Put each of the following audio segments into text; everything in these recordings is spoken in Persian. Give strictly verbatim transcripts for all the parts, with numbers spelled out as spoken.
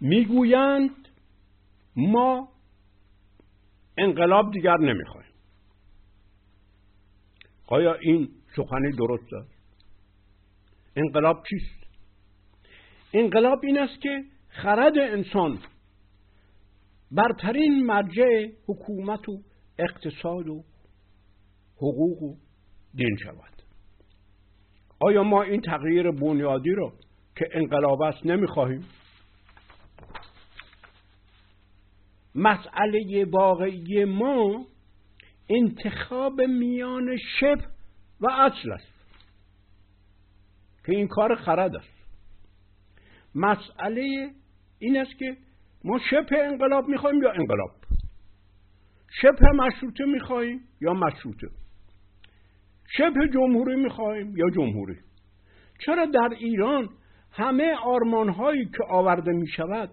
میگویند ما انقلاب دیگر نمیخوایم. آیا این سخنی درست است؟ انقلاب چیست؟ انقلاب این است که خرد انسان برترین مرجع حکومت و اقتصاد و حقوق و دین شود. آیا ما این تغییر بنیادی را که انقلاب است نمیخواهیم؟ مسئله واقعی ما انتخاب میان شبه و اصل است که این کار خرد است. مسئله این است که ما شبه انقلاب میخوایم یا انقلاب، شبه مشروطه میخوایم یا مشروطه، شبه جمهوری میخوایم یا جمهوری. چرا در ایران همه آرمانهایی که آورده میشود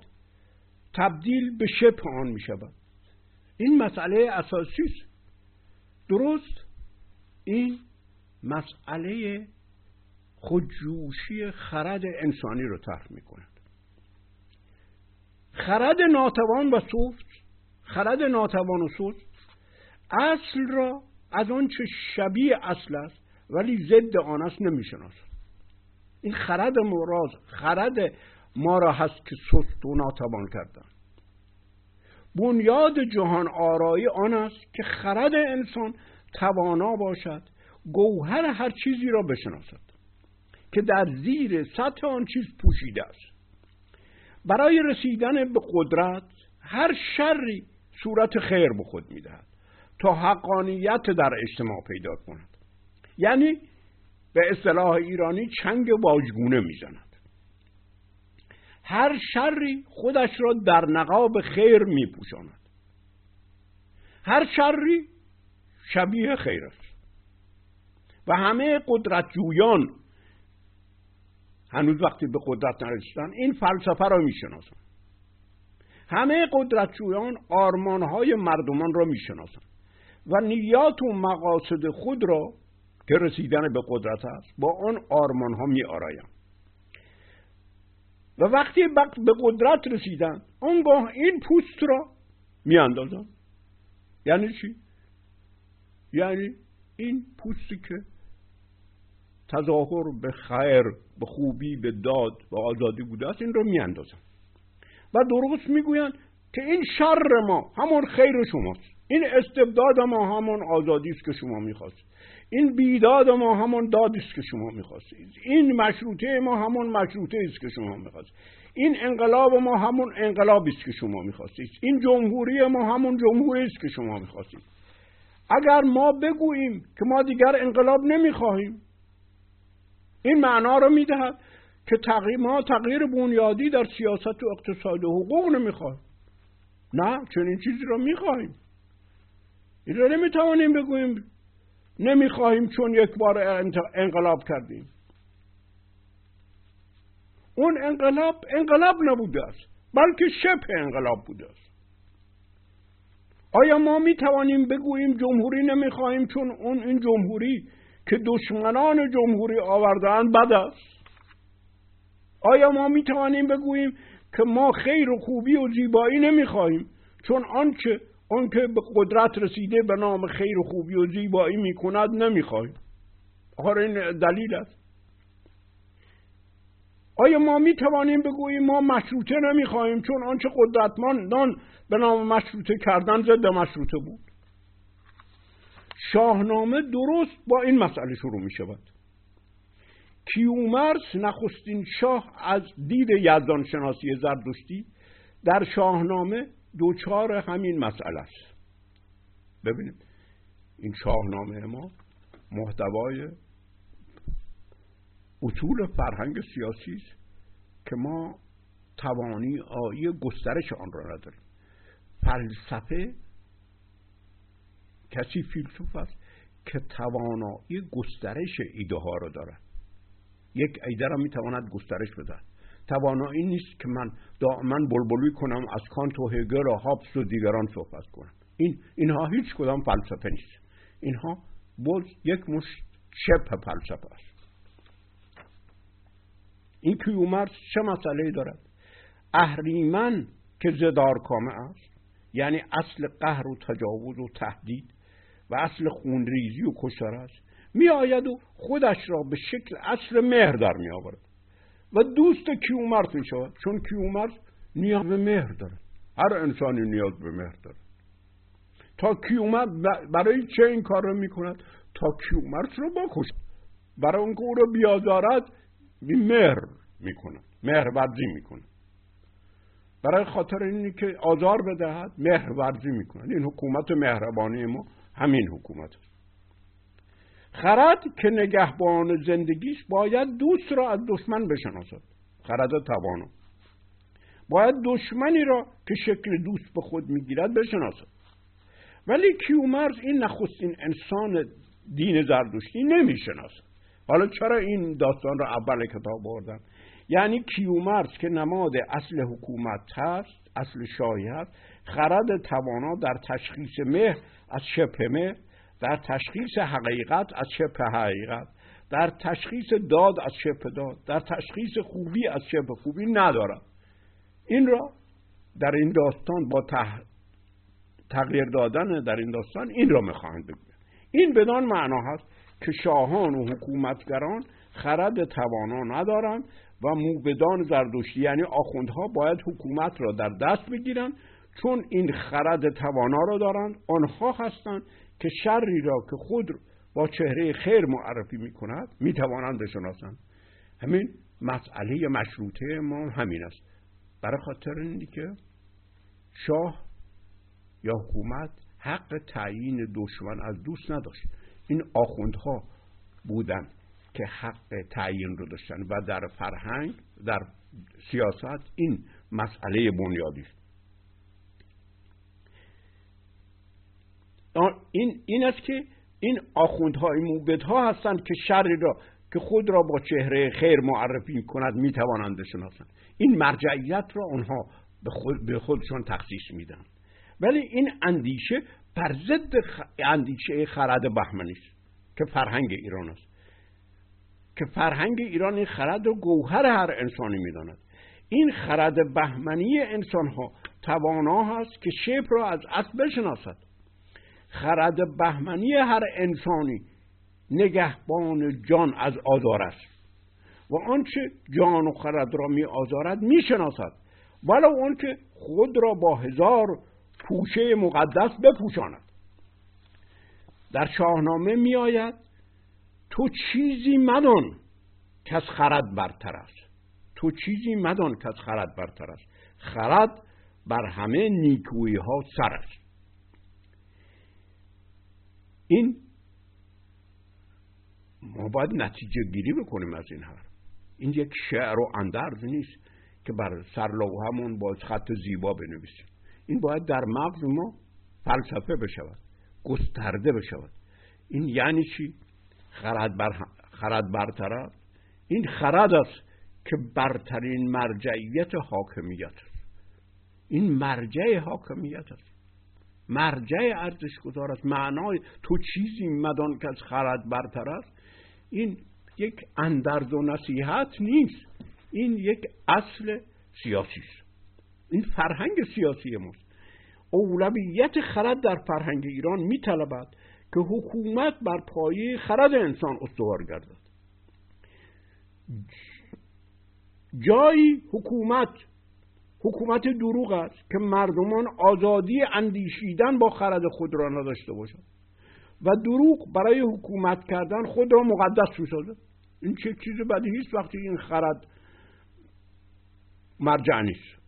تبدیل به شبه آن میشود؟ این مسئله اساسی است. درست این مسئله خودجوشی خرد انسانی رو طرح میکنند. خرد ناتوان و سست، خرد ناتوان و سست اصل را از آن چه شبیه اصل است ولی ضد آن است نمیشناسند. این خرد مراز خرد ما را هست که سست و ناتوان کردند. بنیاد جهان آرایی آن است که خرد انسان توانا باشد گوهر هر چیزی را بشناسد که در زیر سطح آن چیز پوشیده است. برای رسیدن به قدرت هر شری صورت خیر به خود می‌دهد تا حقانیت در اجتماع پیدا کند، یعنی به اصطلاح ایرانی چنگ واژگونه می‌زند. هر شری خودش را در نقاب خیر می‌پوشاند. هر شری شبیه خیر است و همه قدرتجویان هنوز وقتی به قدرت نرسیدن این فلسفه را میشناسند. همه قدرتجویان آرمانهای مردمان را میشناسند و نیات و مقاصد خود را که رسیدن به قدرت است با آن آرمانها میآرایند. و وقتی به قدرت رسیدن آنگاه این پوست را میاندازند. یعنی چی؟ یعنی این پوستی که تظاهر به خیر، به خوبی، به داد و آزادی بوده است این رو میاندازن و درست میگویند که این شر ما همون خیر شماست، این استبداد ما همون آزادی است که شما میخواست، این بیداد ما همون دادی است که شما میخواست، این مشروطه ما همون مشروطه است که شما میخواست، این انقلاب ما همون انقلابی است که شما میخواستید، این جمهوری ما همون جمهوری است که شما میخواستید. اگر ما بگوییم که ما دیگر انقلاب نمیخواهیم این معنا رو میدهد که تغییر ما تغییر بنیادی در سیاست و اقتصاد و حقوق نمیخواهیم. نه، چنین چیزی رو میخواهیم. این رو نمیتوانیم بگوییم نمیخواهیم چون یک بار انقلاب کردیم. اون انقلاب انقلاب نبوده است بلکه شبه انقلاب بوده است. آیا ما میتوانیم بگوییم جمهوری نمیخواهیم چون اون این جمهوری که دشمنان جمهوری آوردن بد است؟ آیا ما می توانیم بگوییم که ما خیر و خوبی و زیبایی نمیخواهیم چون آنچه آنکه به قدرت رسیده به نام خیر و خوبی و زیبایی میکند نمیخواهیم؟ آخر این دلیل است. آیا ما می توانیم بگوییم ما مشروطه نمیخواهیم چون آنچه قدرتمندان به نام مشروطه کردن ضد مشروطه بود؟ شاهنامه درست با این مسئله شروع می شود. کیومرث نخستین شاه از دید یزدان شناسی زردشتی در شاهنامه دوچار همین مسئله است. ببینید این شاهنامه ما محتوای اصول فرهنگ سیاسی است که ما توانایی گسترش آن را نداریم. فلسفه کسی فیلسوف است که توانایی گسترش ایده ها رو دارد. یک ایده را میتواند گسترش بدهد. توانایی نیست که من دائما بلبلی کنم از کانت و هگل و هابس و دیگران صحبت کنم. این اینها هیچ کدام فلسفه نیست. اینها بلد یک مشت شبه فلسفه است. این کیومرث چه مسئله‌ای دارد؟ اهریمن که زدارکامه است، یعنی اصل قهر و تجاوز و تهدید و اصل خونریزی و کشتار است، می آید و خودش را به شکل اصل مهر در می آورد و دوست کیومرث می شود، چون کیومرث نیاز به مهر دارد. هر انسانی نیاز به مهر دارد. تا کیومرث برای چه این کار را می کند؟ تا کیومرث را بکشد. برای اون که او را بیازارد بی مهر می کند، مهر ورزی می کند. برای خاطر اینی که آزار بدهد مهر ورزی می کند. این حکومت مهربانی ما همین حکومت است. خرد که نگهبان زندگیش باید دوست را از دشمن بشناسد. خرد توانا باید دشمنی را که شکل دوست به خود میگیرد بشناسد. ولی کیومرث این نخستین انسان دین زردشتی نمیشناسد. حالا چرا این داستان را اول کتاب آوردن؟ یعنی کیومرث که نماد اصل حکومت هست، اصل شاهی هست، خرد توانا در تشخیص مهر از شبه مهر، در تشخیص حقیقت از شبه حقیقت، در تشخیص داد از شبه داد، در تشخیص خوبی از شبه خوبی ندارد. این را در این داستان با تح... تغییر دادن در این داستان این را میخواهند بگویند. این بدان معنا هست که شاهان و حکومتگران خرد توانا ندارند و موبدان زردشتی یعنی آخوندها باید حکومت را در دست بگیرند، چون این خرد توانا را دارند. آنها هستند که شری را که خود با چهره خیر معرفی می کند می توانند بشناسند. همین مسئله مشروطه ما همین است. برای خاطر اینه که شاه یا حکومت حق تعیین دشمن از دوست نداشت. این آخوندها بودند که حق تعیین رو داشتن و در فرهنگ در سیاست این مسئله بنیادی است. این این است که این آخوندها این موبدها هستند که شر را که خود را با چهره خیر معرفی کنند می توانند بشناسند. این مرجعیت را آنها به خود به خودشان تخصیص میدن. ولی این اندیشه بر ضد خ... اندیشه خرد بهمنی است که فرهنگ ایران است، که فرهنگ ایران این خرد و گوهر هر انسانی میداند. این خرد بهمنی انسانها توانا هست که شبه را از اصل بشناسد. خرد بهمنی هر انسانی نگهبان جان از آزار است و آنچه جان و خرد را می آزارد می شناسد، ولو آنکه خود را با هزار پوشه مقدس بپوشاند. در شاهنامه می آید تو چیزی مدان که از خرد برتر است. تو چیزی مدان که از خرد برتر است. خرد بر همه نیکویی ها سر است. این ما باید نتیجه گیری بکنیم از این حرف. این یک شعر و اندرز نیست که بر سرلوحمون با خط زیبا بنویسیم. این باید در مغز ما فلسفه بشود، گسترده بشود. این یعنی چی؟ خرد بر خرد برتر. این خرد است که برترین مرجعیت حاکمیت است. این مرجع حاکمیت است، مرجع ارزش گذار است. معنای تو چیزی مدان که از خرد برتر است این یک اندرز و نصیحت نیست، این یک اصل سیاسی است. این فرهنگ سیاسی ماست. اولویت خرد در فرهنگ ایران میطلبد که حکومت بر پایه خرد انسان استوار گردد. جایی حکومت حکومت دروغ است که مردمان آزادی اندیشیدن با خرد خود را نداشته باشند و دروغ برای حکومت کردن خود را مقدس می‌سازد. این چه چیز بدیهی است وقتی این خرد مرجع نیست.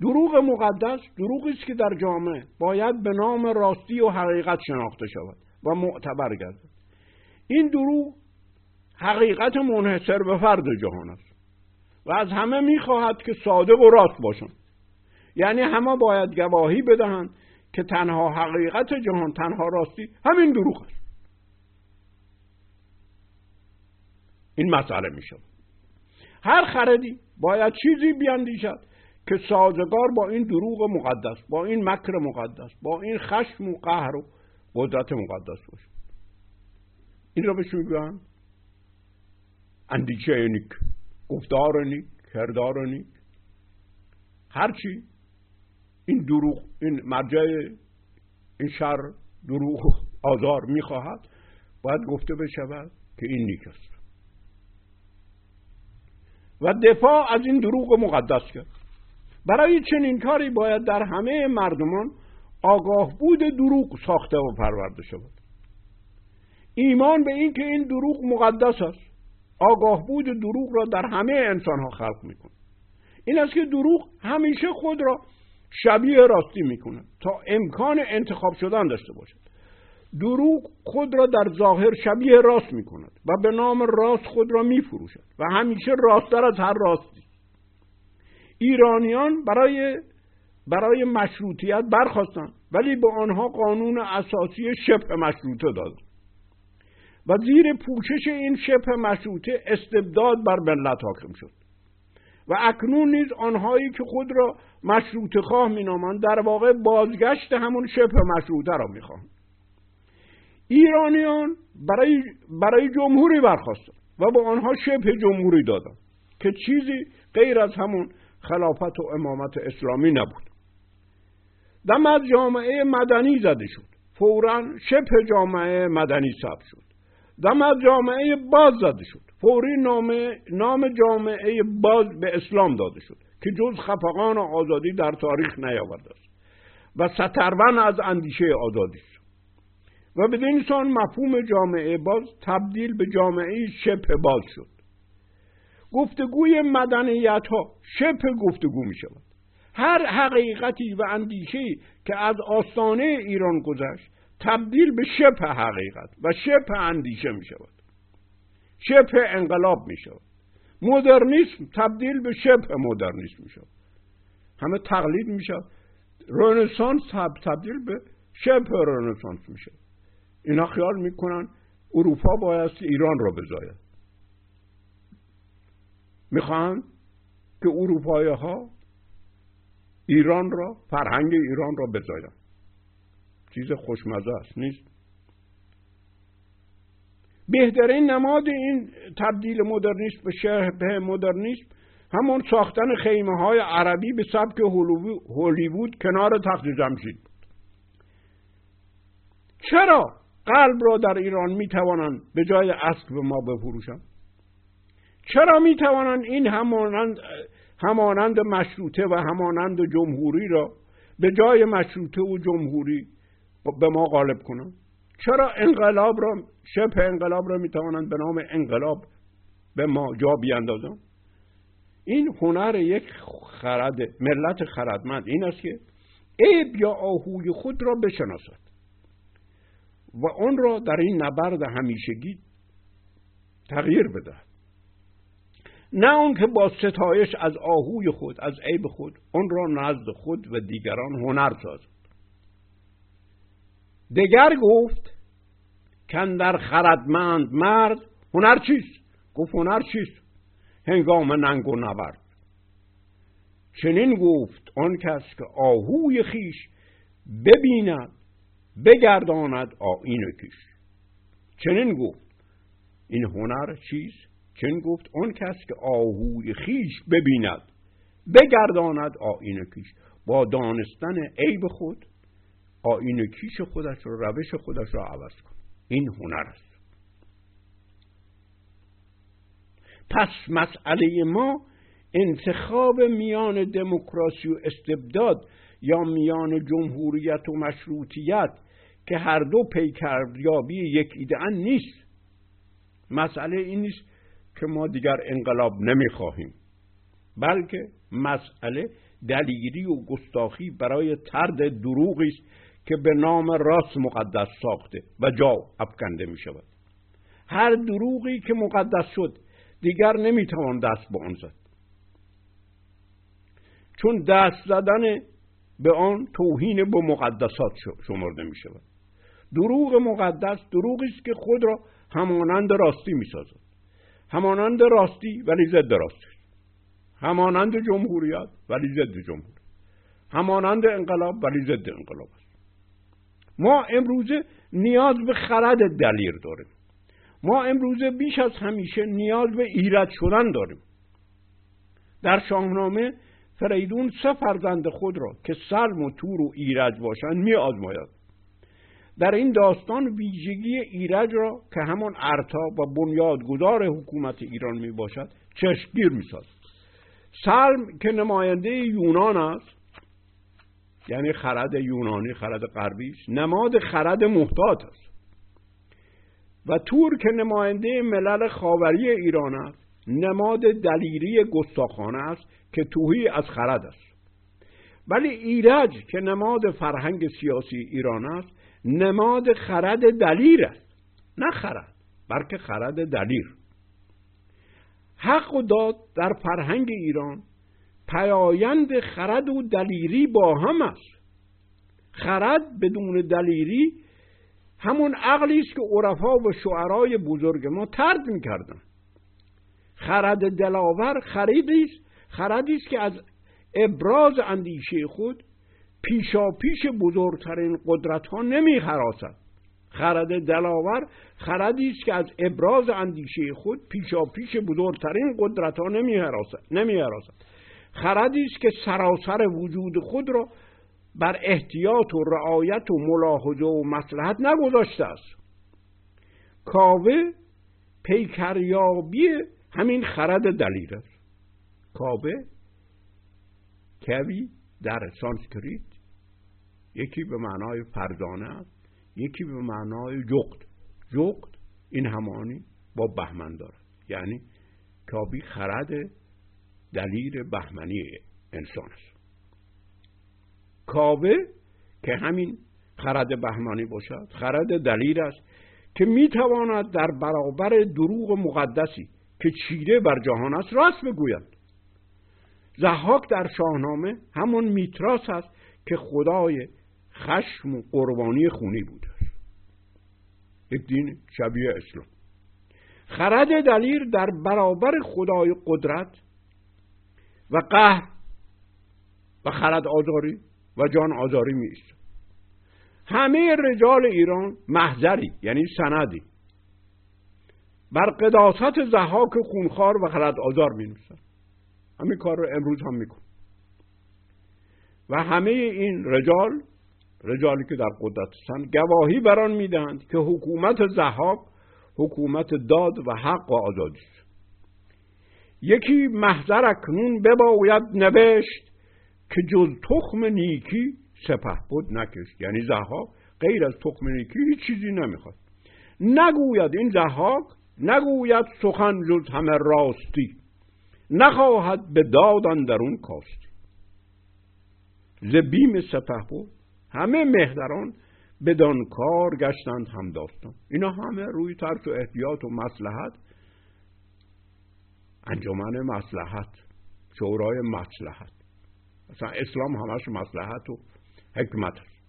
دروغ مقدس دروغی است که در جامعه باید به نام راستی و حقیقت شناخته شود و معتبر گردد. این دروغ حقیقت منحصر به فرد جهان است و از همه میخواهد که صادق و راست باشند. یعنی همه باید گواهی بدهند که تنها حقیقت جهان، تنها راستی همین دروغ است. این مسئله میشه. هر خردی باید چیزی بیاندیشد که سازگار با این دروغ مقدس، با این مکر مقدس، با این خشم و قهر و قدرت مقدس باشد. این را بهش میگن اندیشه نیک، گفتار نیک، کردار نیک. هرچی این دروغ، این مرجع این شر دروغ و آزار میخواهد باید گفته بشود که این نیک است و دفاع از این دروغ مقدس کرد. برای چنین کاری باید در همه مردمان آگاه بود دروغ ساخته و پرورده شود. ایمان به این که این دروغ مقدس است آگاه بود دروغ را در همه انسان ها خلق میکند. این است که دروغ همیشه خود را شبیه راستی میکند تا امکان انتخاب شدن داشته باشد. دروغ خود را در ظاهر شبیه راست میکند و به نام راست خود را میفروشد و همیشه راست‌تر از هر راستی. ایرانیان برای برای مشروطیت برخاستند ولی به آنها قانون اساسی شبه مشروطه دادند و زیر پوشش این شبه مشروطه استبداد بر ملت حاکم شد و اکنون نیز آنهایی که خود را مشروطه خواه مینامند در واقع بازگشت همون شبه مشروطه را میخواهند. ایرانیان برای برای جمهوری برخاستند و با آنها شبه جمهوری دادند که چیزی غیر از همون خلافت و امامت اسلامی نبود. دم از جامعه مدنی زده شد، فوراً شبه جامعه مدنی ثبت شد. دم از جامعه باز زده شد، فوری نام نام جامعه باز به اسلام داده شد که جز خفقان و آزادی در تاریخ نیاورده است و سترون از اندیشه آزادی است و بدین سان مفهوم جامعه باز تبدیل به جامعه شبه باز شد. گفتگوی مدنیت ها شبه گفتگو می شود. هر حقیقتی و اندیشه‌ای که از آستانه ایران گذشت تبدیل به شبه حقیقت و شبه اندیشه می شود. شبه انقلاب می شود. مدرنیسم تبدیل به شبه مدرنیسم می شود. همه تقلید می شود. رنسانس تبدیل به شبه رنسانس می شود. اینا خیال می کنن اروپا بایستی ایران را بزاید. می خواهند که اروپایی ها ایران را، فرهنگ ایران را بزاید. چیز خوشمزه است نیست؟ بهترین نماد این تبدیل مدرنیسم به شبه مدرنیسم همون ساختن خیمه های عربی به سبک هالیوود کنار تخت جمشید بود. چرا قلب را در ایران می توانند به جای اسب ما بفروشند؟ چرا می توانند این همانند همانند مشروطه و همانند جمهوری را به جای مشروطه و جمهوری به ما غالب کنند؟ چرا انقلاب را، شبه انقلاب را می توانند به نام انقلاب به ما جا بیاندازند؟ این هنر یک خرد ملت خردمند این است که عیب یا آهوی خود را بشناسد و آن را در این نبرد همیشگی تغییر بدهد، نه اون که با ستایش از آهوی خود، از عیب خود، آن را نزد خود و دیگران هنر سازد. دگر گفت کاندر خردمند مرد هنر چیست؟ گفت هنر چیست؟ هنگام ننگ و نبرد. چنین گفت آن کس که آهوی خیش ببیند بگرداند آیین کیش. چنین گفت این هنر چیست؟ چنین گفت آن کس که آهوی خیش ببیند بگرداند آیین کیش. با دانستن عیب خود آیین کیش خودش رو، روش خودش رو عوض کن. این هنر است. پس مسئله ما انتخاب میان دموکراسی و استبداد یا میان جمهوریت و مشروطیت که هر دو پیکریابی یک ایده‌اند نیست. مسئله این نیست که ما دیگر انقلاب نمیخواهیم، بلکه مسئله دلیری و گستاخی برای طرد دروغی است که به نام راست مقدس ساخته و جا افکنده می شود. هر دروغی که مقدس شد دیگر نمی توان دست به آن زد، چون دست زدن به آن توهین به مقدسات شمرده می شود. دروغ مقدس دروغی است که خود را همانند راستی می سازد، همانند راستی ولی ضد راستی، همانند جمهوریت ولی ضد جمهوری، همانند انقلاب ولی ضد انقلاب است. ما امروزه نیاز به خرد دلیر داریم. ما امروزه بیش از همیشه نیاز به ایراد شدن داریم. در شاهنامه فریدون سه فرزند خود را که سلم و تور و ایرج باشند می آزماید. در این داستان ویژگی ایرج را که همان ارتا و بنیادگذار حکومت ایران می باشد چشمگیر می سازد. سلم که نماینده یونان است، یعنی خرد یونانی، خرد غربی، نماد خرد محتاط است. و تور که نماینده ملل خاوری ایران است، نماد دلیری گستاخانه است که توهی از خرد است. ولی ایرج که نماد فرهنگ سیاسی ایران است، نماد خرد دلیر است، نه خرد بلکه خرد دلیر. حق و داد در فرهنگ ایران پیایند خرد و دلیری با هم است. خرد بدون دلیری همون عقلی است که عرفا و شعرای بزرگ ما طرد می‌کردند. خرد دلاور خریدی است، خردی است که از ابراز اندیشه خود پیشاپیش بزرگترین قدرت ها نمی هراسد. خرد دلاور خردی است که از ابراز اندیشه خود پیشاپیش بزرگترین قدرت ها نمی هراسد. نمی هراسد. خردی است که سراسر وجود خود را بر احتیاط و رعایت و ملاحظه و مصلحت نگذاشته است. کاوه پیکریابی همین خرد دلیر است. کاوه کوی در سانسکریت یکی به معنای فرزانه است، یکی به معنای جغد. جغد این همانی با بهمن دارد، یعنی کاوی خرد دلیر بهمنی انسان است. کاوه که همین خرد بهمنی باشد خرد دلیر است که میتواند در برابر دروغ مقدسی که چیده بر جهان است راست بگوید. ضحاک در شاهنامه همون میتراس است که خدای خشم و قربانی خونی بوده، یک دین شبیه اسلام. خرد دلیر در برابر خدای قدرت و قهر و خرد آزاری و جان آزاری می ایستد. همه رجال ایران محضری، یعنی سندی بر قداست ضحاک خونخوار و خرد آزار می نویسند. همین کار رو امروز هم میکن. و همه این رجال، رجالی که در قدرت هستند، گواهی بران میدهند که حکومت ضحاک حکومت داد و حق و آزادی است. یکی محضر اکنون بباید نوشت که جز تخم نیکی سپهبد نکشت، یعنی ضحاک غیر از تخم نیکی هیچ چیزی نمیخواد. نگوید این ضحاک نگوید سخن جز همه راستی، نخواهد به داد اندرون کاستی. ز بیم سپهبد همه مهتران بدان کار گشتند هم داستان. اینا همه روی ترس و احتیاط و مصلحت، انجمن مصلحت، شورای مصلحت، اصلا اسلام همش مصلحت و حکمت است.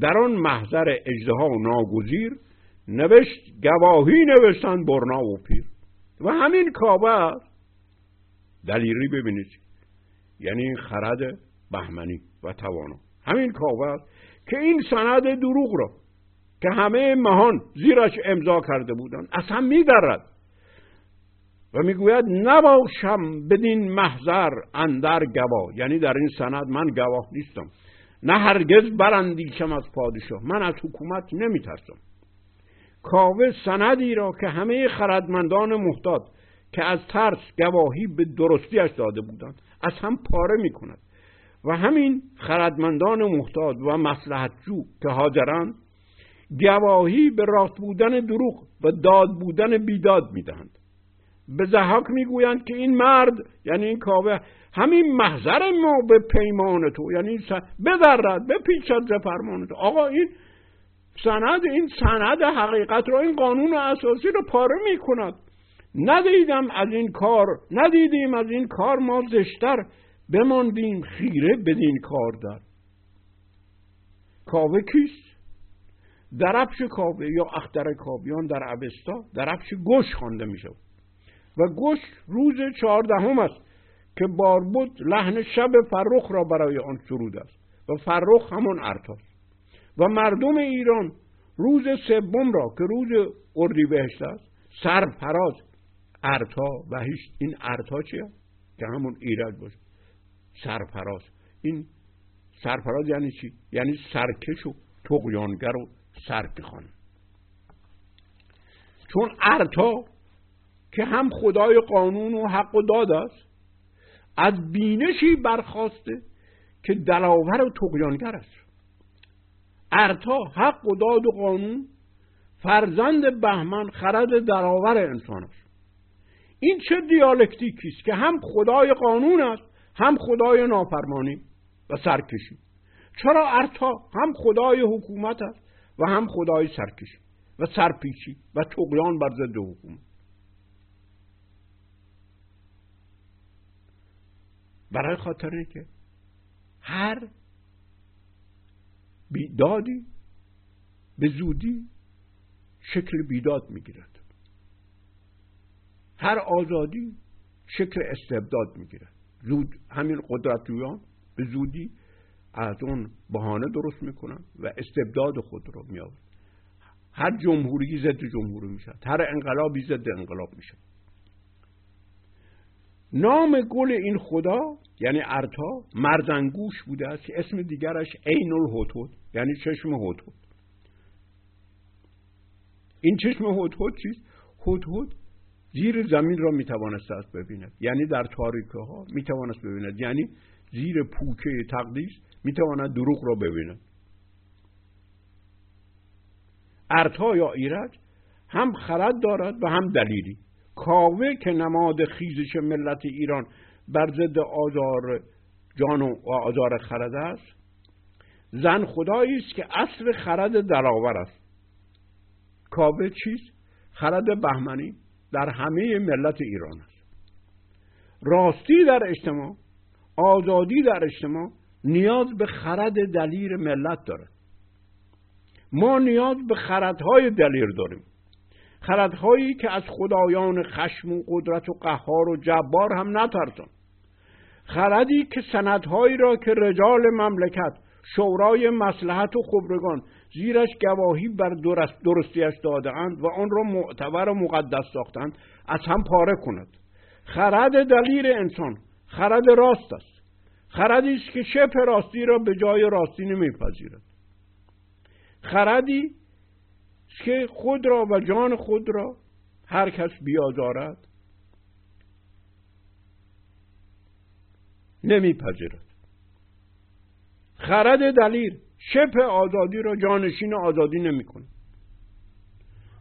در آن محضر اژدها و ناگزیر نوشت گواهی نوشتند برنا و پیر. و همین کاوه دلیری ببینید، یعنی خرد بهمنی و توانا. همین کاوه که این سند دروغ را که همه مهان زیرش امضا کرده بودند اصلا می‌درد و میگوید نباشم بدین محضر اندر گوا، یعنی در این سند من گواه نیستم، نه هرگز براندیشم از پادشاه، من از حکومت نمیترسم. کاوه سندی را که همه خردمندان محتاط که از ترس گواهی به درستیش داده بودند از هم پاره می کند. و همین خردمندان محتاط و مصلحتجو که حاضرند گواهی به راست بودن دروغ و داد بودن بیداد می دهند. به ضحاک می گویند که این مرد، یعنی این کاوه، همین محضر ما به پیمان تو، یعنی بذرد به پیچت ز فرمان تو. آقا این سند، این سند حقیقت را، این قانون اساسی را پاره می کند. ندیدم از این کار ندیدیم از این کار ما زشتر، بماندیم خیره بدین کار در. کاوه کیست؟ درفش کاوه یا اختر کاویان در اوستا درفش گوش خوانده می شود و گوش روز چهاردهم است که باربد لحن شب فرخ را برای آن سروده است و فرخ همون ارتاست. و مردم ایران روز سوم را که روز اردیبهشت است سرفراز ارتا و هیچ، این ارتا چیه؟ که همون ایرج باشه، سرفراز. این سرفراز یعنی چی؟ یعنی سرکش و طغیانگر و سرکخان. چون ارتا که هم خدای قانون و حق و داد است، از بینشی برخواسته که دلاور و طغیانگر است. ارتا حق و داد و قانون فرزند بهمن خرد دلاور انسان است. این چه دیالکتیکی است که هم خدای قانون است، هم خدای نافرمانی و سرکشی. چرا ارتا هم خدای حکومت است و هم خدای سرکشی و سرپیچی و طغیان بر ضد حکومت؟ برای خاطر اینه که هر بیدادی به زودی شکل بیداد میگیرد، هر آزادی شکل استبداد میگیرد. زود همین قدرتیان به زودی از اون بهانه درست میکنن و استبداد خود رو میآورن. هر جمهوری ضد جمهوری میشه، هر انقلابی ضد انقلاب میشه. نام گل این خدا یعنی ارتا مردنگوش بوده است، اسم دیگرش عین الهدهد یعنی چشم هدهد. این چشم هدهد چیست؟ هدهد زیر زمین را میتوانست از ببیند، یعنی در تاریکه ها میتوانست ببیند، یعنی زیر پوکه تقدیس میتواند دروغ را ببیند. ارتا یا ایرج هم خرد دارد و هم دلیری. کاوه که نماد خیزش ملت ایران بر ضد آزار جان و آزار خرد است، زن خدایی است که اصل خرد دلاور است. کاوه چیست؟ خرد بهمنی در همه ملت ایران است. راستی در اجتماع، آزادی در اجتماع نیاز به خرد دلیر ملت دارد. ما نیاز به خردهای دلیر داریم، خردهایی که از خدایان خشم و قدرت و قهار و جبار هم نترسان. خردی که سندهایی را که رجال مملکت، شورای مصلحت و خبرگان زیرش گواهی بر درست درستیش داده‌اند و آن را معتبر و مقدس ساختند از هم پاره کند. خرد دلیر انسان خرد راست است، خردی است که شبه راستی را به جای راستی نمیپذیرد، خردی که خود را و جان خود را هر کس بیازارد نمیپذیرد. خرد دلیر شبه آزادی را جانشین آزادی نمی‌کند.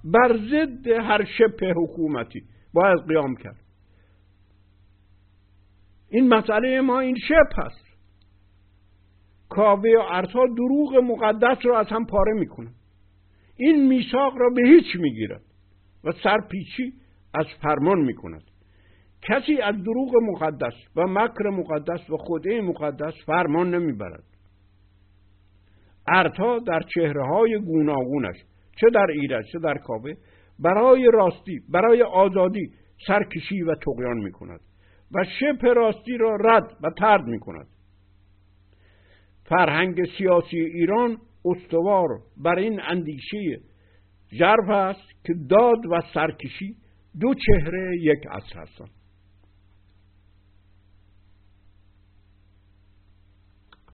بر ضد هر شبه حکومتی باید قیام کرد. این مسئله ما این شبه است. کاوه و ارتا دروغ مقدس را از هم پاره می‌کنند. این میثاق را به هیچ میگیرد و سرپیچی از فرمان میکند. کسی از دروغ مقدس و مکر مقدس و خدای مقدس فرمان نمیبرد. ارتا در چهره‌های گوناگونش، چه در ایرج چه در کاوه، برای راستی، برای آزادی سرکشی و طغیان میکند و شبه راستی را رد و طرد میکند. فرهنگ سیاسی ایران استوار بر این اندیشه ژرف است که داد و سرکشی دو چهره یک عصر هستند.